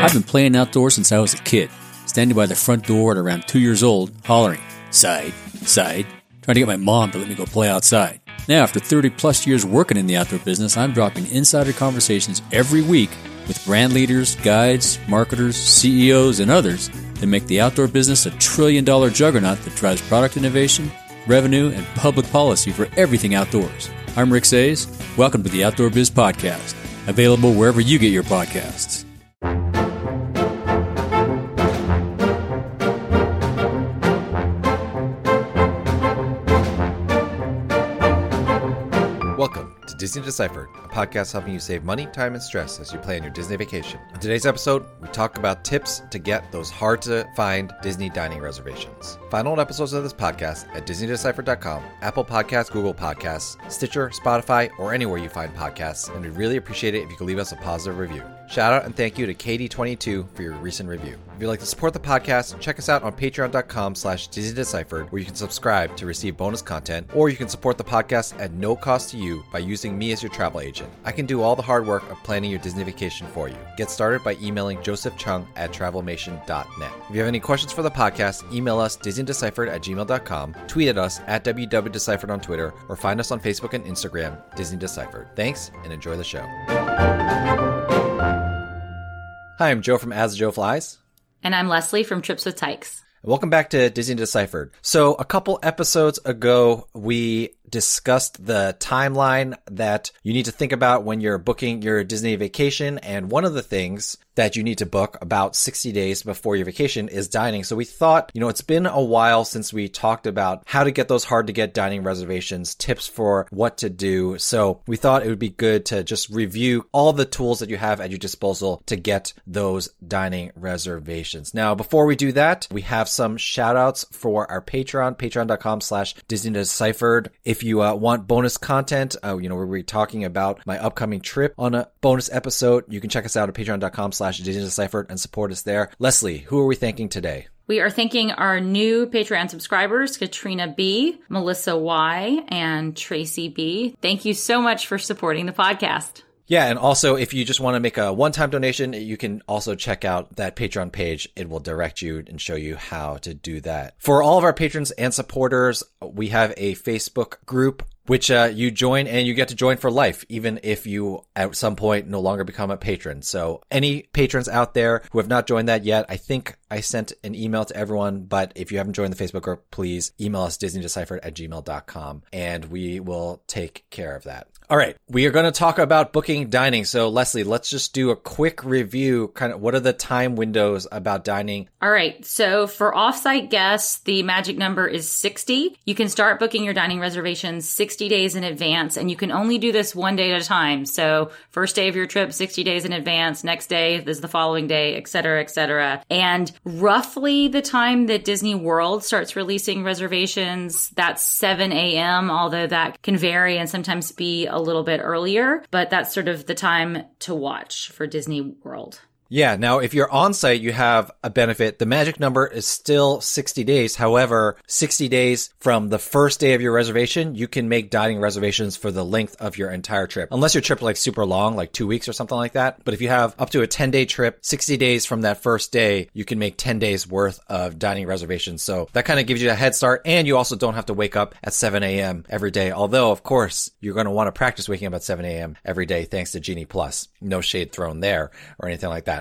I've been playing outdoors since I was a kid, standing by the front door at around 2 years old, hollering, "Side, side," trying to get my mom to let me go play outside. Now, after 30 plus years working in the outdoor business, I'm dropping insider conversations every week with brand leaders, guides, marketers, CEOs, and others that make the outdoor business a trillion-dollar juggernaut that drives product innovation, revenue, and public policy for everything outdoors. I'm Rick Sayes. Welcome to the Outdoor Biz Podcast, available wherever you get your podcasts. Welcome to Disney Deciphered, a podcast helping you save money, time, and stress as you plan your Disney vacation. In today's episode, we talk about tips to get those hard-to-find Disney dining reservations. Find old episodes of this podcast at DisneyDeciphered.com, Apple Podcasts, Google Podcasts, Stitcher, Spotify, or anywhere you find podcasts, and we'd really appreciate it if you could leave us a positive review. Shout out and thank you to KD22 for your recent review. If you'd like to support the podcast, check us out on patreon.com/DisneyDeciphered, where you can subscribe to receive bonus content, or you can support the podcast at no cost to you by using me as your travel agent. I can do all the hard work of planning your Disney vacation for you. Get started by emailing Joseph Chung at Travelmation.net. If you have any questions for the podcast, email us DisneyDeciphered@gmail.com, tweet at us at WWDeciphered on Twitter, or find us on Facebook and Instagram, Disney Deciphered. Thanks, and enjoy the show. Hi, I'm Joe from As Joe Flies. And I'm Leslie from Trips with Tykes. Welcome back to Disney Deciphered. So a couple episodes ago, we discussed the timeline that you need to think about when you're booking your Disney vacation. And one of the things that you need to book about 60 days before your vacation is dining. So we thought, you know, it's been a while since we talked about how to get those hard to get dining reservations, tips for what to do. So we thought it would be good to just review all the tools that you have at your disposal to get those dining reservations. Now, before we do that, we have some shout outs for our Patreon, patreon.com/DisneyDeciphered. If you want bonus content, you know, where we're talking about my upcoming trip on a bonus episode, you can check us out at patreon.com/DisneyDeciphered and support us there. Leslie, who are we thanking today? We are thanking our new Patreon subscribers, Katrina B., Melissa Y., and Tracy B. Thank you so much for supporting the podcast. Yeah, and also if you just want to make a one-time donation, you can also check out that Patreon page. It will direct you and show you how to do that. For all of our patrons and supporters, we have a Facebook group which you join and you get to join for life, even if you at some point no longer become a patron. So any patrons out there who have not joined that yet, I think I sent an email to everyone, but if you haven't joined the Facebook group, please email us DisneyDeciphered@gmail.com and we will take care of that. All right, we are going to talk about booking dining. So Leslie, let's just do a quick review. Kind of what are the time windows about dining? All right, so for offsite guests, the magic number is 60. You can start booking your dining reservations 60 days in advance, and you can only do this one day at a time. So first day of your trip, 60 days in advance. Next day is the following day, et cetera, et cetera. And roughly the time that Disney World starts releasing reservations, that's 7 a.m., although that can vary and sometimes be a little bit earlier, but that's sort of the time to watch for Disney World. Yeah. Now, if you're on site, you have a benefit. The magic number is still 60 days. However, 60 days from the first day of your reservation, you can make dining reservations for the length of your entire trip, unless your trip like super long, like 2 weeks or something like that. But if you have up to a 10-day trip, 60 days from that first day, you can make 10 days worth of dining reservations. So that kind of gives you a head start. And you also don't have to wake up at 7 a.m. every day. Although, of course, you're going to want to practice waking up at 7 a.m. every day, thanks to Genie Plus. No shade thrown there or anything like that.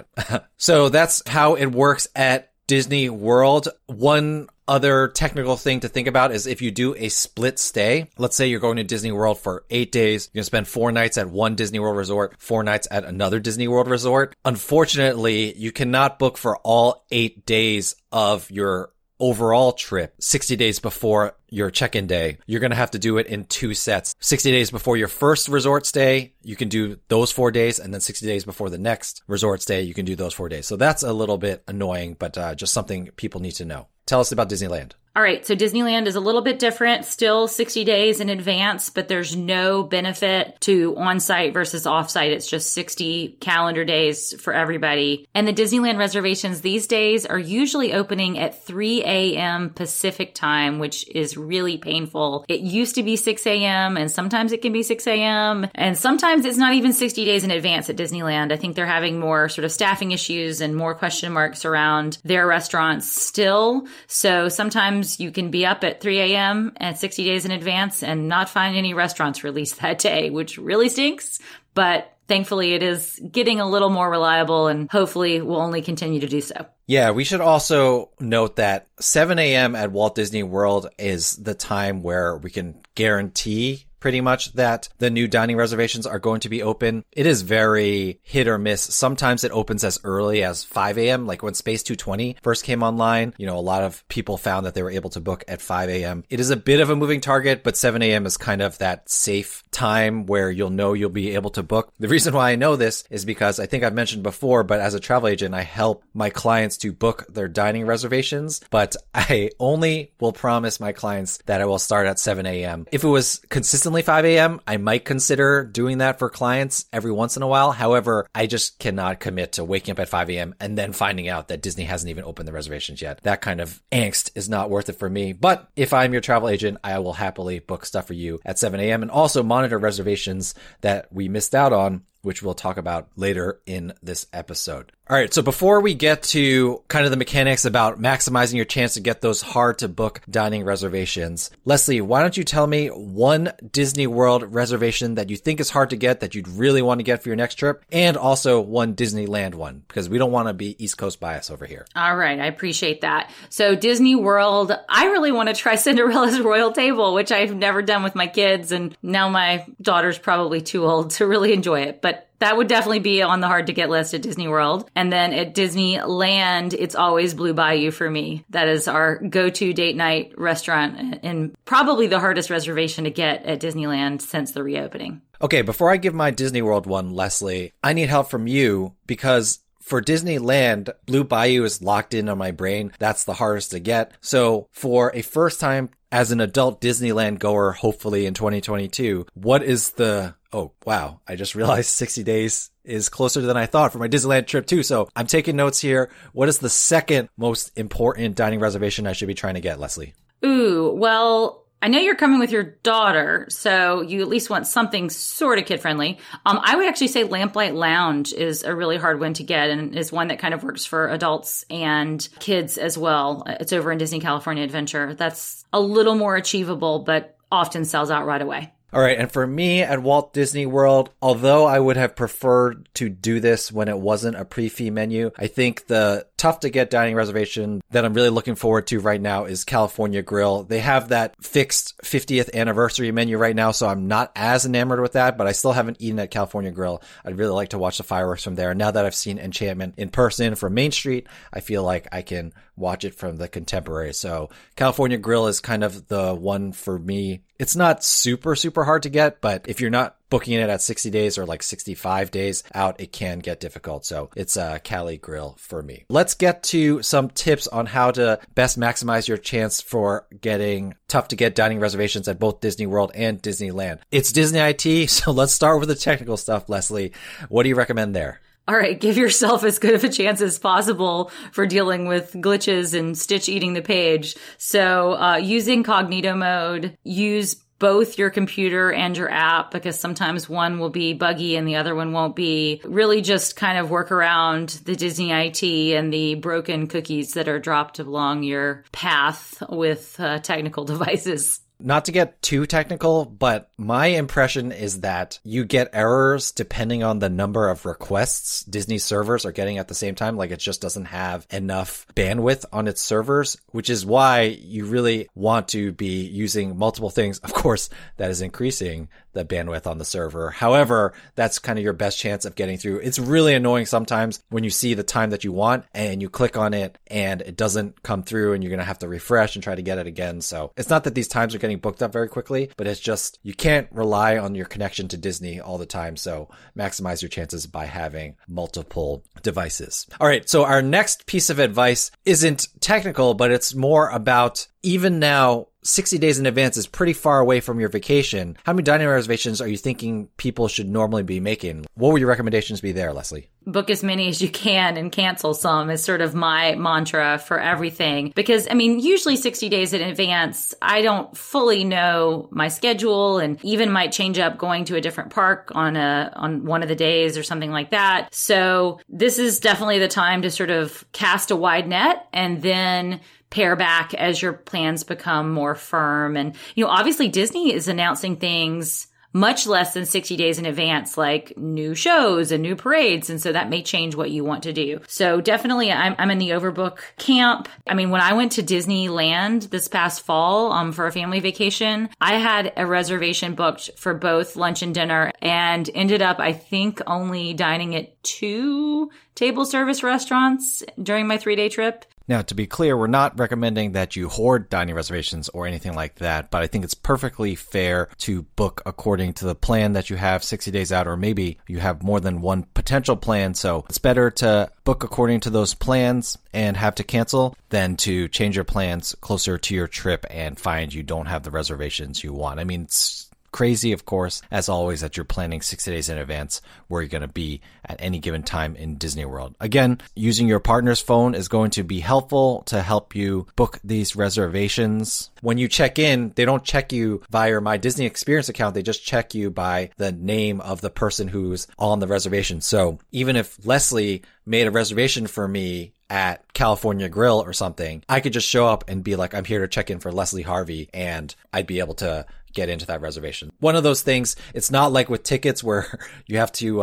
So that's how it works at Disney World. One other technical thing to think about is if you do a split stay, let's say you're going to Disney World for 8 days, you're going to spend 4 nights at one Disney World resort, 4 nights at another Disney World resort. Unfortunately, you cannot book for all 8 days of your overall trip 60 days before your check-in day. You're going to have to do it in 2 sets. 60 days before your first resort stay, you can do those 4 days, and then 60 days before the next resort stay, you can do those 4 days. So that's a little bit annoying, but just something people need to know. Tell us about Disneyland. All right, so Disneyland is a little bit different, still 60 days in advance, but there's no benefit to on-site versus off-site. It's just 60 calendar days for everybody. And the Disneyland reservations these days are usually opening at 3 a.m. Pacific time, which is really painful. It used to be 6 a.m., and sometimes it can be 6 a.m., and sometimes it's not even 60 days in advance at Disneyland. I think they're having more sort of staffing issues and more question marks around their restaurants still. So sometimes you can be up at 3 a.m. at 60 days in advance and not find any restaurants released that day, which really stinks. But thankfully, it is getting a little more reliable and hopefully will only continue to do so. Yeah, we should also note that 7 a.m. at Walt Disney World is the time where we can guarantee pretty much that the new dining reservations are going to be open. It is very hit or miss. Sometimes it opens as early as 5 a.m. Like when Space 220 first came online, you know, a lot of people found that they were able to book at 5 a.m. It is a bit of a moving target, but 7 a.m. is kind of that safe time where you'll know you'll be able to book. The reason why I know this is because I think I've mentioned before, but as a travel agent, I help my clients to book their dining reservations, but I only will promise my clients that I will start at 7 a.m. If it was consistent 5 a.m., I might consider doing that for clients every once in a while. However, I just cannot commit to waking up at 5 a.m. and then finding out that Disney hasn't even opened the reservations yet. That kind of angst is not worth it for me. But if I'm your travel agent, I will happily book stuff for you at 7 a.m. and also monitor reservations that we missed out on, which we'll talk about later in this episode. All right, so before we get to kind of the mechanics about maximizing your chance to get those hard-to-book dining reservations, Leslie, why don't you tell me one Disney World reservation that you think is hard to get that you'd really want to get for your next trip, and also one Disneyland one, because we don't want to be East Coast bias over here. All right, I appreciate that. So Disney World, I really want to try Cinderella's Royal Table, which I've never done with my kids, and now my daughter's probably too old to really enjoy it, but that would definitely be on the hard-to-get list at Disney World. And then at Disneyland, it's always Blue Bayou for me. That is our go-to date night restaurant and probably the hardest reservation to get at Disneyland since the reopening. Okay, before I give my Disney World one, Leslie, I need help from you because for Disneyland, Blue Bayou is locked in on my brain. That's the hardest to get. So for a first-time as an adult Disneyland goer, hopefully in 2022, what is the... Oh, wow. I just realized 60 days is closer than I thought for my Disneyland trip too. So I'm taking notes here. What is the second most important dining reservation I should be trying to get, Leslie? Ooh, well... I know you're coming with your daughter, so you at least want something sort of kid-friendly. I would actually say Lamplight Lounge is a really hard one to get and is one that kind of works for adults and kids as well. It's over in Disney California Adventure. That's a little more achievable, but often sells out right away. All right. And for me at Walt Disney World, although I would have preferred to do this when it wasn't a pre-fee menu, I think the tough to get dining reservation that I'm really looking forward to right now is California Grill. They have that fixed 50th anniversary menu right now, so I'm not as enamored with that, but I still haven't eaten at California Grill. I'd really like to watch the fireworks from there. Now that I've seen Enchantment in person from Main Street, I feel like I can watch it from the Contemporary. So California Grill is kind of the one for me. It's not super, super hard to get, but if you're not booking it at 60 days or like 65 days out, it can get difficult. So it's a Cali Grill for me. Let's get to some tips on how to best maximize your chance for getting tough to get dining reservations at both Disney World and Disneyland. It's Disney IT, so let's start with the technical stuff, Leslie. What do you recommend there? All right, give yourself as good of a chance as possible for dealing with glitches and Stitch eating the page. So use incognito mode, use both your computer and your app, because sometimes one will be buggy and the other one won't be. Really just kind of work around the Disney IT and the broken cookies that are dropped along your path with technical devices. Not to get too technical, but my impression is that you get errors depending on the number of requests Disney servers are getting at the same time. Like it just doesn't have enough bandwidth on its servers, which is why you really want to be using multiple things. Of course, that is increasing the bandwidth on the server. However, that's kind of your best chance of getting through. It's really annoying sometimes when you see the time that you want and you click on it and it doesn't come through and you're going to have to refresh and try to get it again. So it's not that these times are getting booked up very quickly, but it's just, you can't rely on your connection to Disney all the time. So maximize your chances by having multiple devices. All right. So our next piece of advice isn't technical, but it's more about, even now, 60 days in advance is pretty far away from your vacation. How many dining reservations are you thinking people should normally be making? What would your recommendations be there, Leslie? Book as many as you can and cancel some is sort of my mantra for everything. Because, I mean, usually 60 days in advance, I don't fully know my schedule and even might change up going to a different park on one of the days or something like that. So this is definitely the time to sort of cast a wide net and then pare back as your plans become more firm. And, you know, obviously Disney is announcing things much less than 60 days in advance, like new shows and new parades. And so that may change what you want to do. So definitely I'm in the overbook camp. I mean, when I went to Disneyland this past fall for a family vacation, I had a reservation booked for both lunch and dinner and ended up, I think, only dining at 2 table service restaurants during my 3-day trip. Now, to be clear, we're not recommending that you hoard dining reservations or anything like that, but I think it's perfectly fair to book according to the plan that you have 60 days out, or maybe you have more than one potential plan. So it's better to book according to those plans and have to cancel than to change your plans closer to your trip and find you don't have the reservations you want. I mean, it's crazy, of course, as always, that you're planning 60 days in advance where you're going to be at any given time in Disney World. Again, using your partner's phone is going to be helpful to help you book these reservations. When you check in, they don't check you via your My Disney Experience account. They just check you by the name of the person who's on the reservation. So even if Leslie made a reservation for me at California Grill or something, I could just show up and be like, I'm here to check in for Leslie Harvey, and I'd be able to get into that reservation. One of those things, it's not like with tickets where you have to,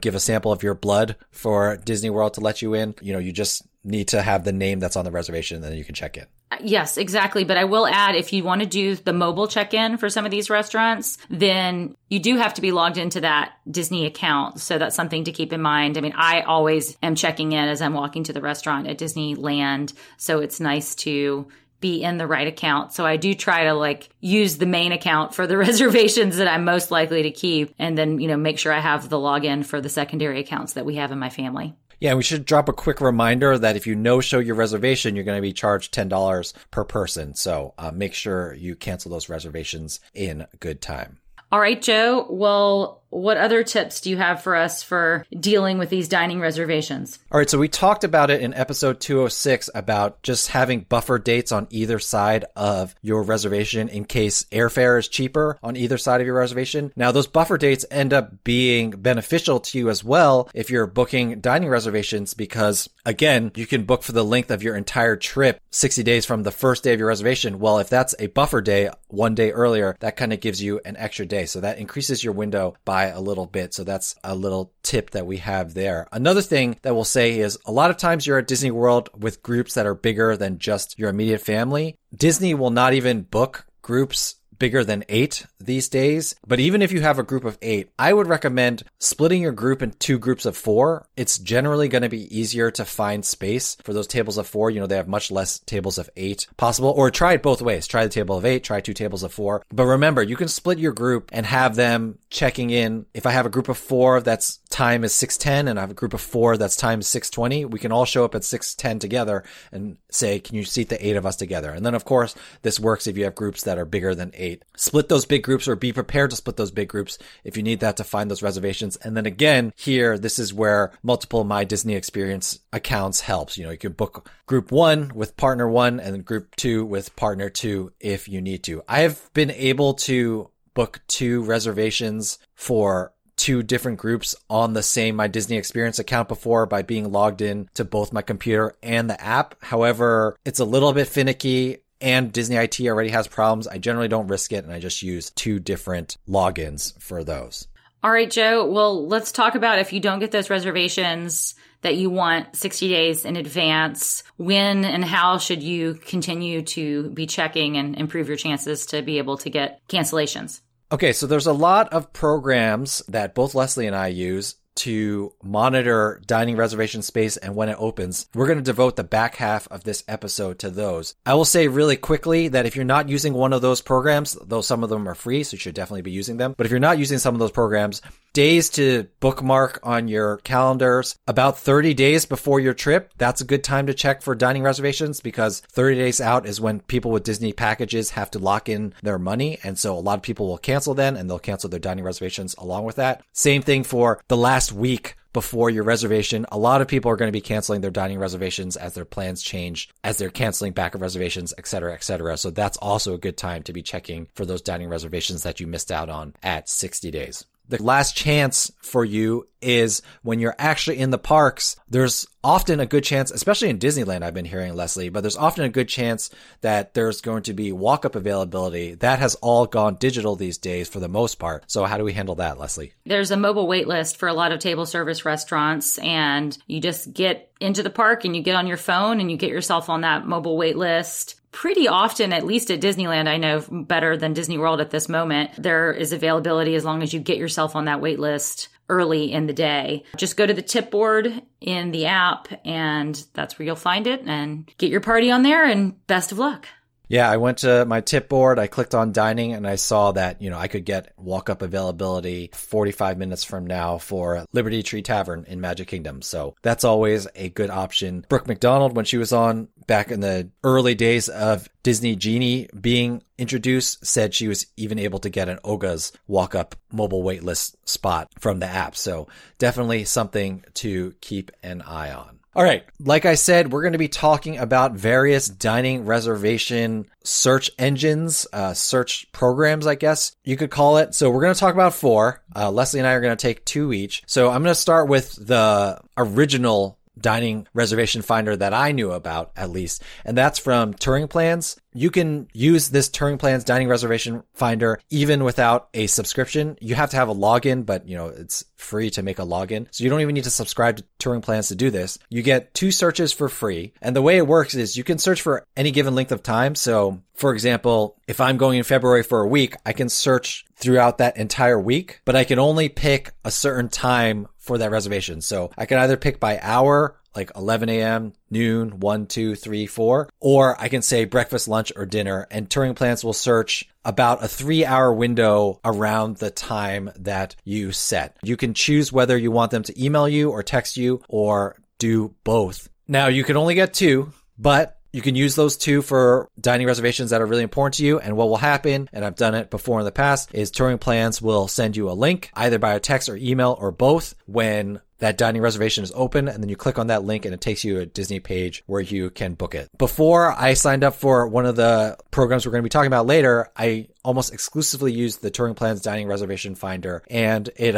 give a sample of your blood for Disney World to let you in. You know, you just need to have the name that's on the reservation and then you can check in. Yes, exactly. But I will add, if you want to do the mobile check-in for some of these restaurants, then you do have to be logged into that Disney account. So that's something to keep in mind. I mean, I always am checking in as I'm walking to the restaurant at Disneyland. So it's nice to be in the right account. So I do try to use the main account for the reservations that I'm most likely to keep. And then, make sure I have the login for the secondary accounts that we have in my family. Yeah, we should drop a quick reminder that if you no-show your reservation, you're going to be charged $10 per person. So make sure you cancel those reservations in good time. All right, Joe. Well, what other tips do you have for us for dealing with these dining reservations? All right. So we talked about it in episode 206 about just having buffer dates on either side of your reservation in case airfare is cheaper on either side of your reservation. Now, those buffer dates end up being beneficial to you as well if you're booking dining reservations, because again, you can book for the length of your entire trip, 60 days from the first day of your reservation. Well, if that's a buffer day, one day earlier, that kind of gives you an extra day. So that increases your window by a little bit. So that's a little tip that we have there. Another thing that we'll say is a lot of times you're at Disney World with groups that are bigger than just your immediate family. Disney will not even book groups bigger than 8 these days. But even if you have a group of 8, I would recommend splitting your group into 2 groups of 4. It's generally going to be easier to find space for those tables of 4. You know, they have much less tables of 8 possible, or try it both ways. Try the table of 8, try 2 tables of 4. But remember, you can split your group and have them checking in. If I have a group of 4 that's time is 6:10 and I have a group of 4 that's time is 6:20, we can all show up at 6:10 together and say, can you seat the 8 of us together? And then of course, this works if you have groups that are bigger than 8. Split those big groups, or be prepared to split those big groups if you need that to find those reservations. And then again, here, this is where multiple My Disney Experience accounts helps. You can book group 1 with partner 1 and group 2 with partner 2 if you need to. I've been able to book 2 reservations for 2 different groups on the same My Disney Experience account before by being logged in to both my computer and the app. However, it's a little bit finicky, and Disney IT already has problems. I generally don't risk it, and I just use 2 different logins for those. All right, Joe. Well, let's talk about if you don't get those reservations that you want 60 days in advance, when and how should you continue to be checking and improve your chances to be able to get cancellations? Okay, so there's a lot of programs that both Leslie and I use to monitor dining reservation space and when it opens. We're going to devote the back half of this episode to those. I will say really quickly that if you're not using one of those programs, though some of them are free, so you should definitely be using them. But if you're not using some of those programs, days to bookmark on your calendars, about 30 days before your trip, that's a good time to check for dining reservations, because 30 days out is when people with Disney packages have to lock in their money. And so a lot of people will cancel then, and they'll cancel their dining reservations along with that. Same thing for the last week before your reservation. A lot of people are going to be canceling their dining reservations as their plans change, as they're canceling backup reservations, et cetera, et cetera. So that's also a good time to be checking for those dining reservations that you missed out on at 60 days. The last chance for you is when you're actually in the parks. There's often a good chance, especially in Disneyland, I've been hearing, Leslie, but there's often a good chance that there's going to be walk-up availability. That has all gone digital these days for the most part. So how do we handle that, Leslie? There's a mobile wait list for a lot of table service restaurants, and you just get into the park and you get on your phone and you get yourself on that mobile wait list. Pretty often, at least at Disneyland, I know better than Disney World at this moment, there is availability as long as you get yourself on that wait list early in the day. Just go to the tip board in the app, and that's where you'll find it, and get your party on there, and best of luck. Yeah, I went to my tip board, I clicked on dining, and I saw that, I could get walk-up availability 45 minutes from now for Liberty Tree Tavern in Magic Kingdom. So that's always a good option. Brooke McDonald, when she was on back in the early days of Disney Genie being introduced, said she was even able to get an Oga's walk-up mobile waitlist spot from the app. So definitely something to keep an eye on. All right. Like I said, we're going to be talking about various dining reservation search engines, search programs, I guess you could call it. So we're going to talk about four. Leslie and I are going to take two each. So I'm going to start with the original dining reservation finder that I knew about, at least, and that's from Touring Plans. You can use this Touring Plans dining reservation finder even without a subscription. You have to have a login, but it's free to make a login. So you don't even need to subscribe to Touring Plans to do this. You get two searches for free. And the way it works is you can search for any given length of time. So for example, if I'm going in February for a week, I can search throughout that entire week, but I can only pick a certain time for that reservation. So I can either pick by hour, like 11 a.m., noon, 1, 2, 3, 4, or I can say breakfast, lunch, or dinner, and Touring Plans will search about a 3-hour window around the time that you set. You can choose whether you want them to email you or text you or do both. Now, you can only get two, but you can use those two for dining reservations that are really important to you. And what will happen, and I've done it before in the past, is Touring Plans will send you a link either by a text or email or both when that dining reservation is open, and then you click on that link and it takes you to a Disney page where you can book it. Before I signed up for one of the programs we're going to be talking about later, I almost exclusively used the Touring Plans dining reservation finder, and it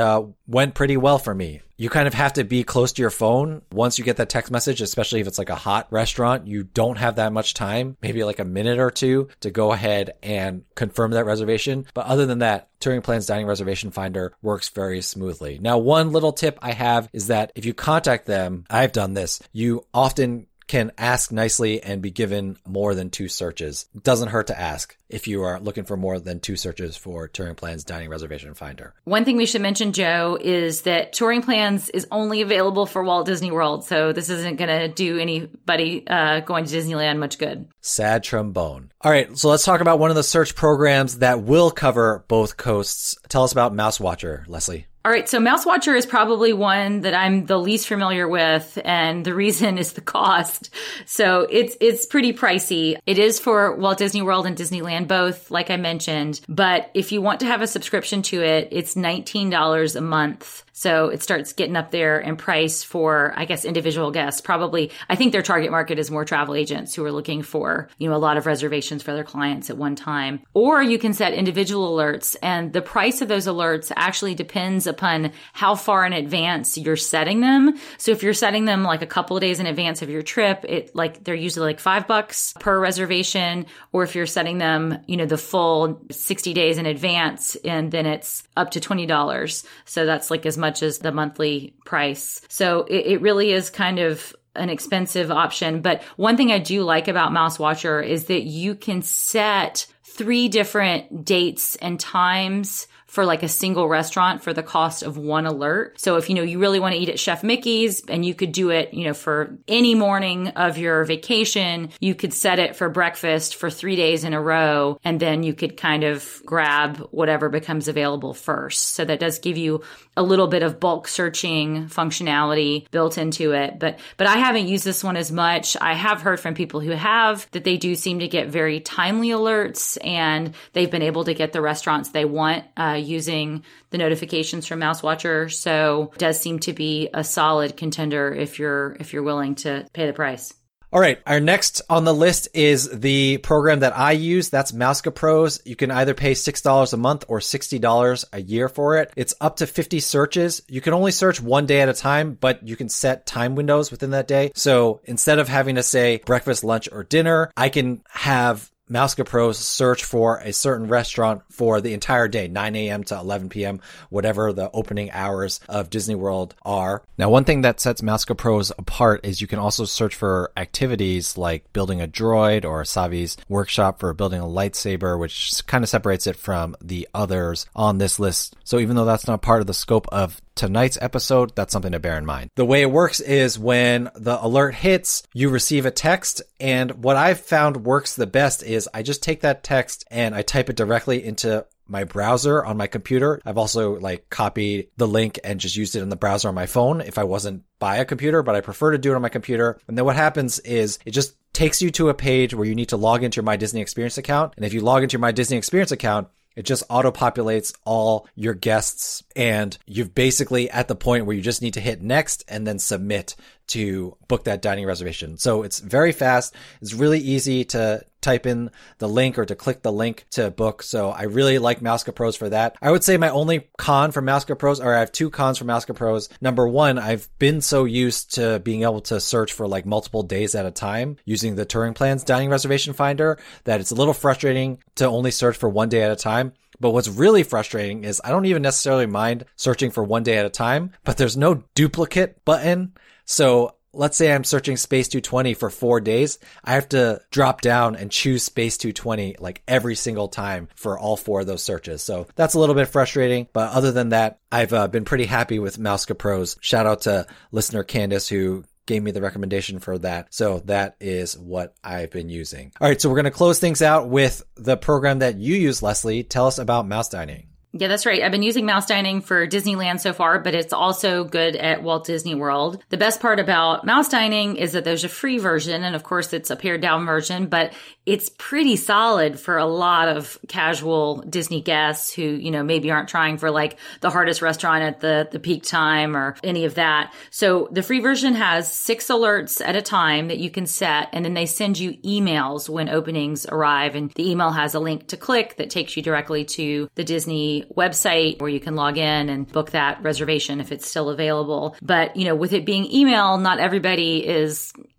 went pretty well for me. You kind of have to be close to your phone. Once you get that text message, especially if it's like a hot restaurant, you don't have that much time, maybe like a minute or two to go ahead and confirm that reservation. But other than that, Touring Plans dining reservation finder works very smoothly. Now, one little tip I have is that if you contact them, I've done this, you often can ask nicely and be given more than two searches. It doesn't hurt to ask if you are looking for more than two searches for Touring Plans dining reservation finder. One thing we should mention, Joe, is that Touring Plans is only available for Walt Disney World. So this isn't going to do anybody going to Disneyland much good. Sad trombone. All right. So let's talk about one of the search programs that will cover both coasts. Tell us about MouseWatcher, Leslie. All right, so MouseWatcher is probably one that I'm the least familiar with, and the reason is the cost. So it's pretty pricey. It is for Walt Disney World and Disneyland both, like I mentioned, but if you want to have a subscription to it, it's $19 a month. So it starts getting up there in price for, I guess, individual guests. Probably, I think their target market is more travel agents who are looking for, a lot of reservations for their clients at one time. Or you can set individual alerts, and the price of those alerts actually depends upon how far in advance you're setting them. So if you're setting them like a couple of days in advance of your trip, they're usually like $5 per reservation. Or if you're setting them, the full 60 days in advance, and then it's up to $20. So that's like as much as the monthly price. So it really is kind of an expensive option. But one thing I do like about MouseWatcher is that you can set 3 different dates and times for like a single restaurant for the cost of one alert. So if, you know, you really want to eat at Chef Mickey's and you could do it, you know, for any morning of your vacation, you could set it for breakfast for 3 days in a row. And then you could kind of grab whatever becomes available first. So that does give you a little bit of bulk searching functionality built into it. But I haven't used this one as much. I have heard from people who have that they do seem to get very timely alerts, and they've been able to get the restaurants they want using the notifications from MouseWatcher. So it does seem to be a solid contender if you're willing to pay the price. All right. Our next on the list is the program that I use. That's Mousekepros. You can either pay $6 a month or $60 a year for it. It's up to 50 searches. You can only search one day at a time, but you can set time windows within that day. So instead of having to say breakfast, lunch, or dinner, I can have Mousekepros search for a certain restaurant for the entire day, 9 a.m. to 11 p.m., whatever the opening hours of Disney World are. Now, one thing that sets Mousekepros apart is you can also search for activities like building a droid or Savi's workshop for building a lightsaber, which kind of separates it from the others on this list. So even though that's not part of the scope of tonight's episode, that's something to bear in mind. The way it works is when the alert hits, you receive a text. And what I've found works the best is I just take that text and I type it directly into my browser on my computer. I've also like copied the link and just used it in the browser on my phone if I wasn't by a computer, but I prefer to do it on my computer. And then what happens is it just takes you to a page where you need to log into your My Disney Experience account. And if you log into your My Disney Experience account, it just auto-populates all your guests, and you're basically at the point where you just need to hit next and then submit to book that dining reservation. So it's very fast. It's really easy to type in the link or to click the link to book. So I really like Mousekepros for that. I would say my only con for Mousekepros, or I have two cons for Mousekepros. Number one, I've been so used to being able to search for like multiple days at a time using the Touring Plans Dining Reservation Finder that it's a little frustrating to only search for one day at a time. But what's really frustrating is I don't even necessarily mind searching for one day at a time, but there's no duplicate button. So let's say I'm searching Space 220 for 4 days. I have to drop down and choose Space 220 like every single time for all four of those searches. So that's a little bit frustrating. But other than that, I've been pretty happy with Mousekepros. Shout out to listener Candace who gave me the recommendation for that. So that is what I've been using. All right. So we're going to close things out with the program that you use, Leslie. Tell us about Mouse Dining. Yeah, that's right. I've been using Mouse Dining for Disneyland so far, but it's also good at Walt Disney World. The best part about Mouse Dining is that there's a free version, and of course it's a pared down version, but it's pretty solid for a lot of casual Disney guests who, you know, maybe aren't trying for like the hardest restaurant at the peak time or any of that. So the free version has 6 alerts at a time that you can set, and then they send you emails when openings arrive, and the email has a link to click that takes you directly to the Disney website where you can log in and book that reservation if it's still available. But, you know, with it being email, not everybody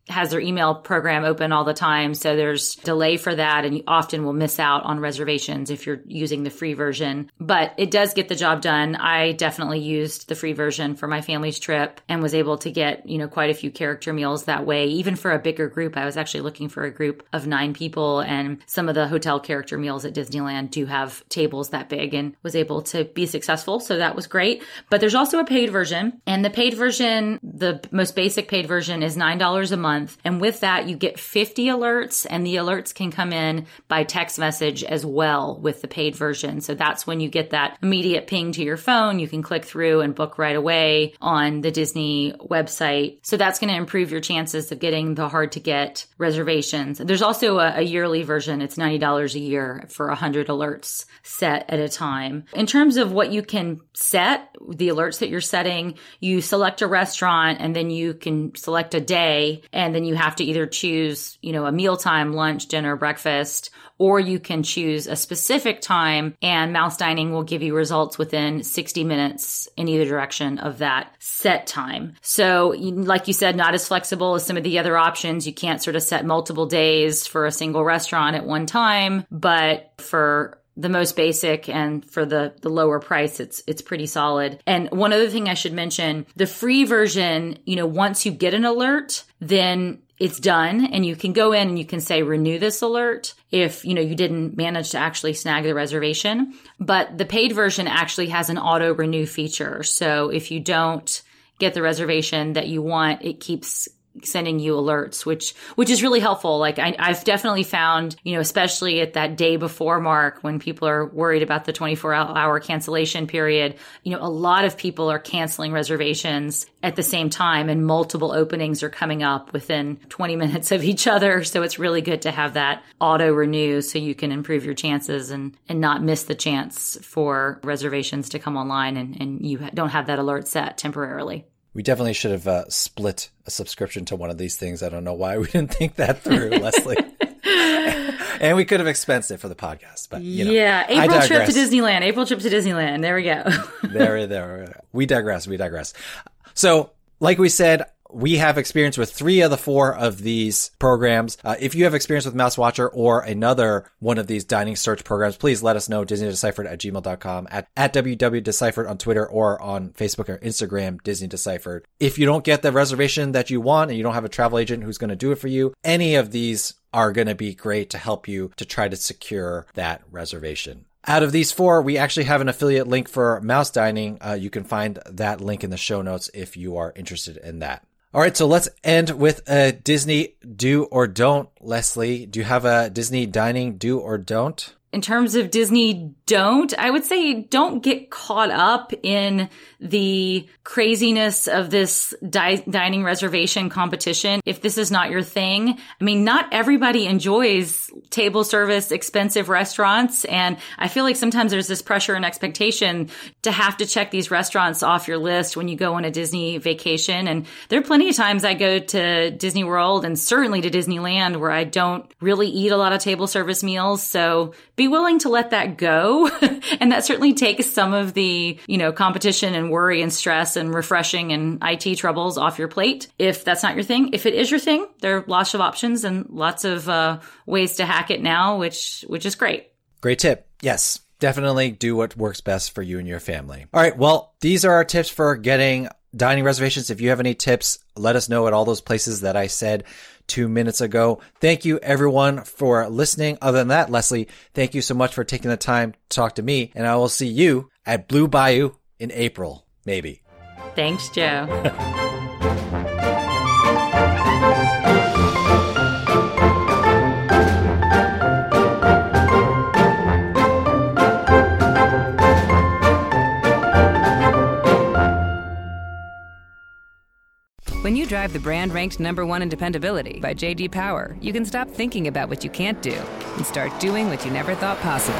has their email program open all the time. So there's delay for that. And you often will miss out on reservations if you're using the free version, but it does get the job done. I definitely used the free version for my family's trip and was able to get, you know, quite a few character meals that way. Even for a bigger group, I was actually looking for a group of 9 people, and some of the hotel character meals at Disneyland do have tables that big, and was able to be successful. So that was great. But there's also a paid version, and the paid version, the most basic paid version is $9 a month. And with that, you get 50 alerts, and the alerts can come in by text message as well with the paid version. So that's when you get that immediate ping to your phone. You can click through and book right away on the Disney website. So that's going to improve your chances of getting the hard to get reservations. There's also a yearly version. It's $90 a year for 100 alerts set at a time. In terms of what you can set, the alerts that you're setting, you select a restaurant, and then you can select a day. And then you have to either choose, you know, a mealtime, lunch, dinner, breakfast, or you can choose a specific time, and Mouse Dining will give you results within 60 minutes in either direction of that set time. So like you said, not as flexible as some of the other options. You can't sort of set multiple days for a single restaurant at one time, but for the most basic and for the lower price, it's pretty solid. And one other thing I should mention, the free version, you know, once you get an alert, then it's done, and you can go in and you can say renew this alert. if, you know, you didn't manage to actually snag the reservation. But the paid version actually has an auto renew feature. So if you don't get the reservation that you want, it keeps sending you alerts, which is really helpful. Like I've definitely found, you know, especially at that day before mark when people are worried about the 24-hour cancellation period, you know, a lot of people are canceling reservations at the same time and multiple openings are coming up within 20 minutes of each other. So it's really good to have that auto renew so you can improve your chances and not miss the chance for reservations to come online and you don't have that alert set temporarily. We definitely should have split a subscription to one of these things. I don't know why we didn't think that through, Leslie. And we could have expensed it for the podcast, but you know, yeah, April trip to Disneyland. There we go. there. We digress. So, like we said, we have experience with 3 of the 4 of these programs. If you have experience with MouseWatcher or another one of these dining search programs, please let us know. DisneyDeciphered@gmail.com, at www.deciphered on Twitter or on Facebook or Instagram, DisneyDeciphered. If you don't get the reservation that you want and you don't have a travel agent who's going to do it for you, any of these are going to be great to help you to try to secure that reservation. Out of these 4, we actually have an affiliate link for Mouse Dining. You can find that link in the show notes if you are interested in that. All right, so let's end with a Disney do or don't. Leslie, do you have a Disney dining do or don't? In terms of Disney don't, I would say don't get caught up in the craziness of this dining reservation competition if this is not your thing. I mean, not everybody enjoys table service, expensive restaurants. And I feel like sometimes there's this pressure and expectation to have to check these restaurants off your list when you go on a Disney vacation. And there are plenty of times I go to Disney World and certainly to Disneyland where I don't really eat a lot of table service meals. So be willing to let that go. And that certainly takes some of the, you know, competition and worry and stress and refreshing and IT troubles off your plate. If that's not your thing, if it is your thing, there are lots of options and lots of ways to hack it now, which is great. Great tip. Yes, definitely do what works best for you and your family. All right. Well, these are our tips for getting dining reservations. If you have any tips, let us know at all those places that I said 2 minutes ago. Thank you everyone for listening. Other than that, Leslie, thank you so much for taking the time to talk to me, and I will see you at Blue Bayou in April, maybe. Thanks, Joe. When you drive the brand ranked #1 in dependability by J.D. Power, you can stop thinking about what you can't do and start doing what you never thought possible.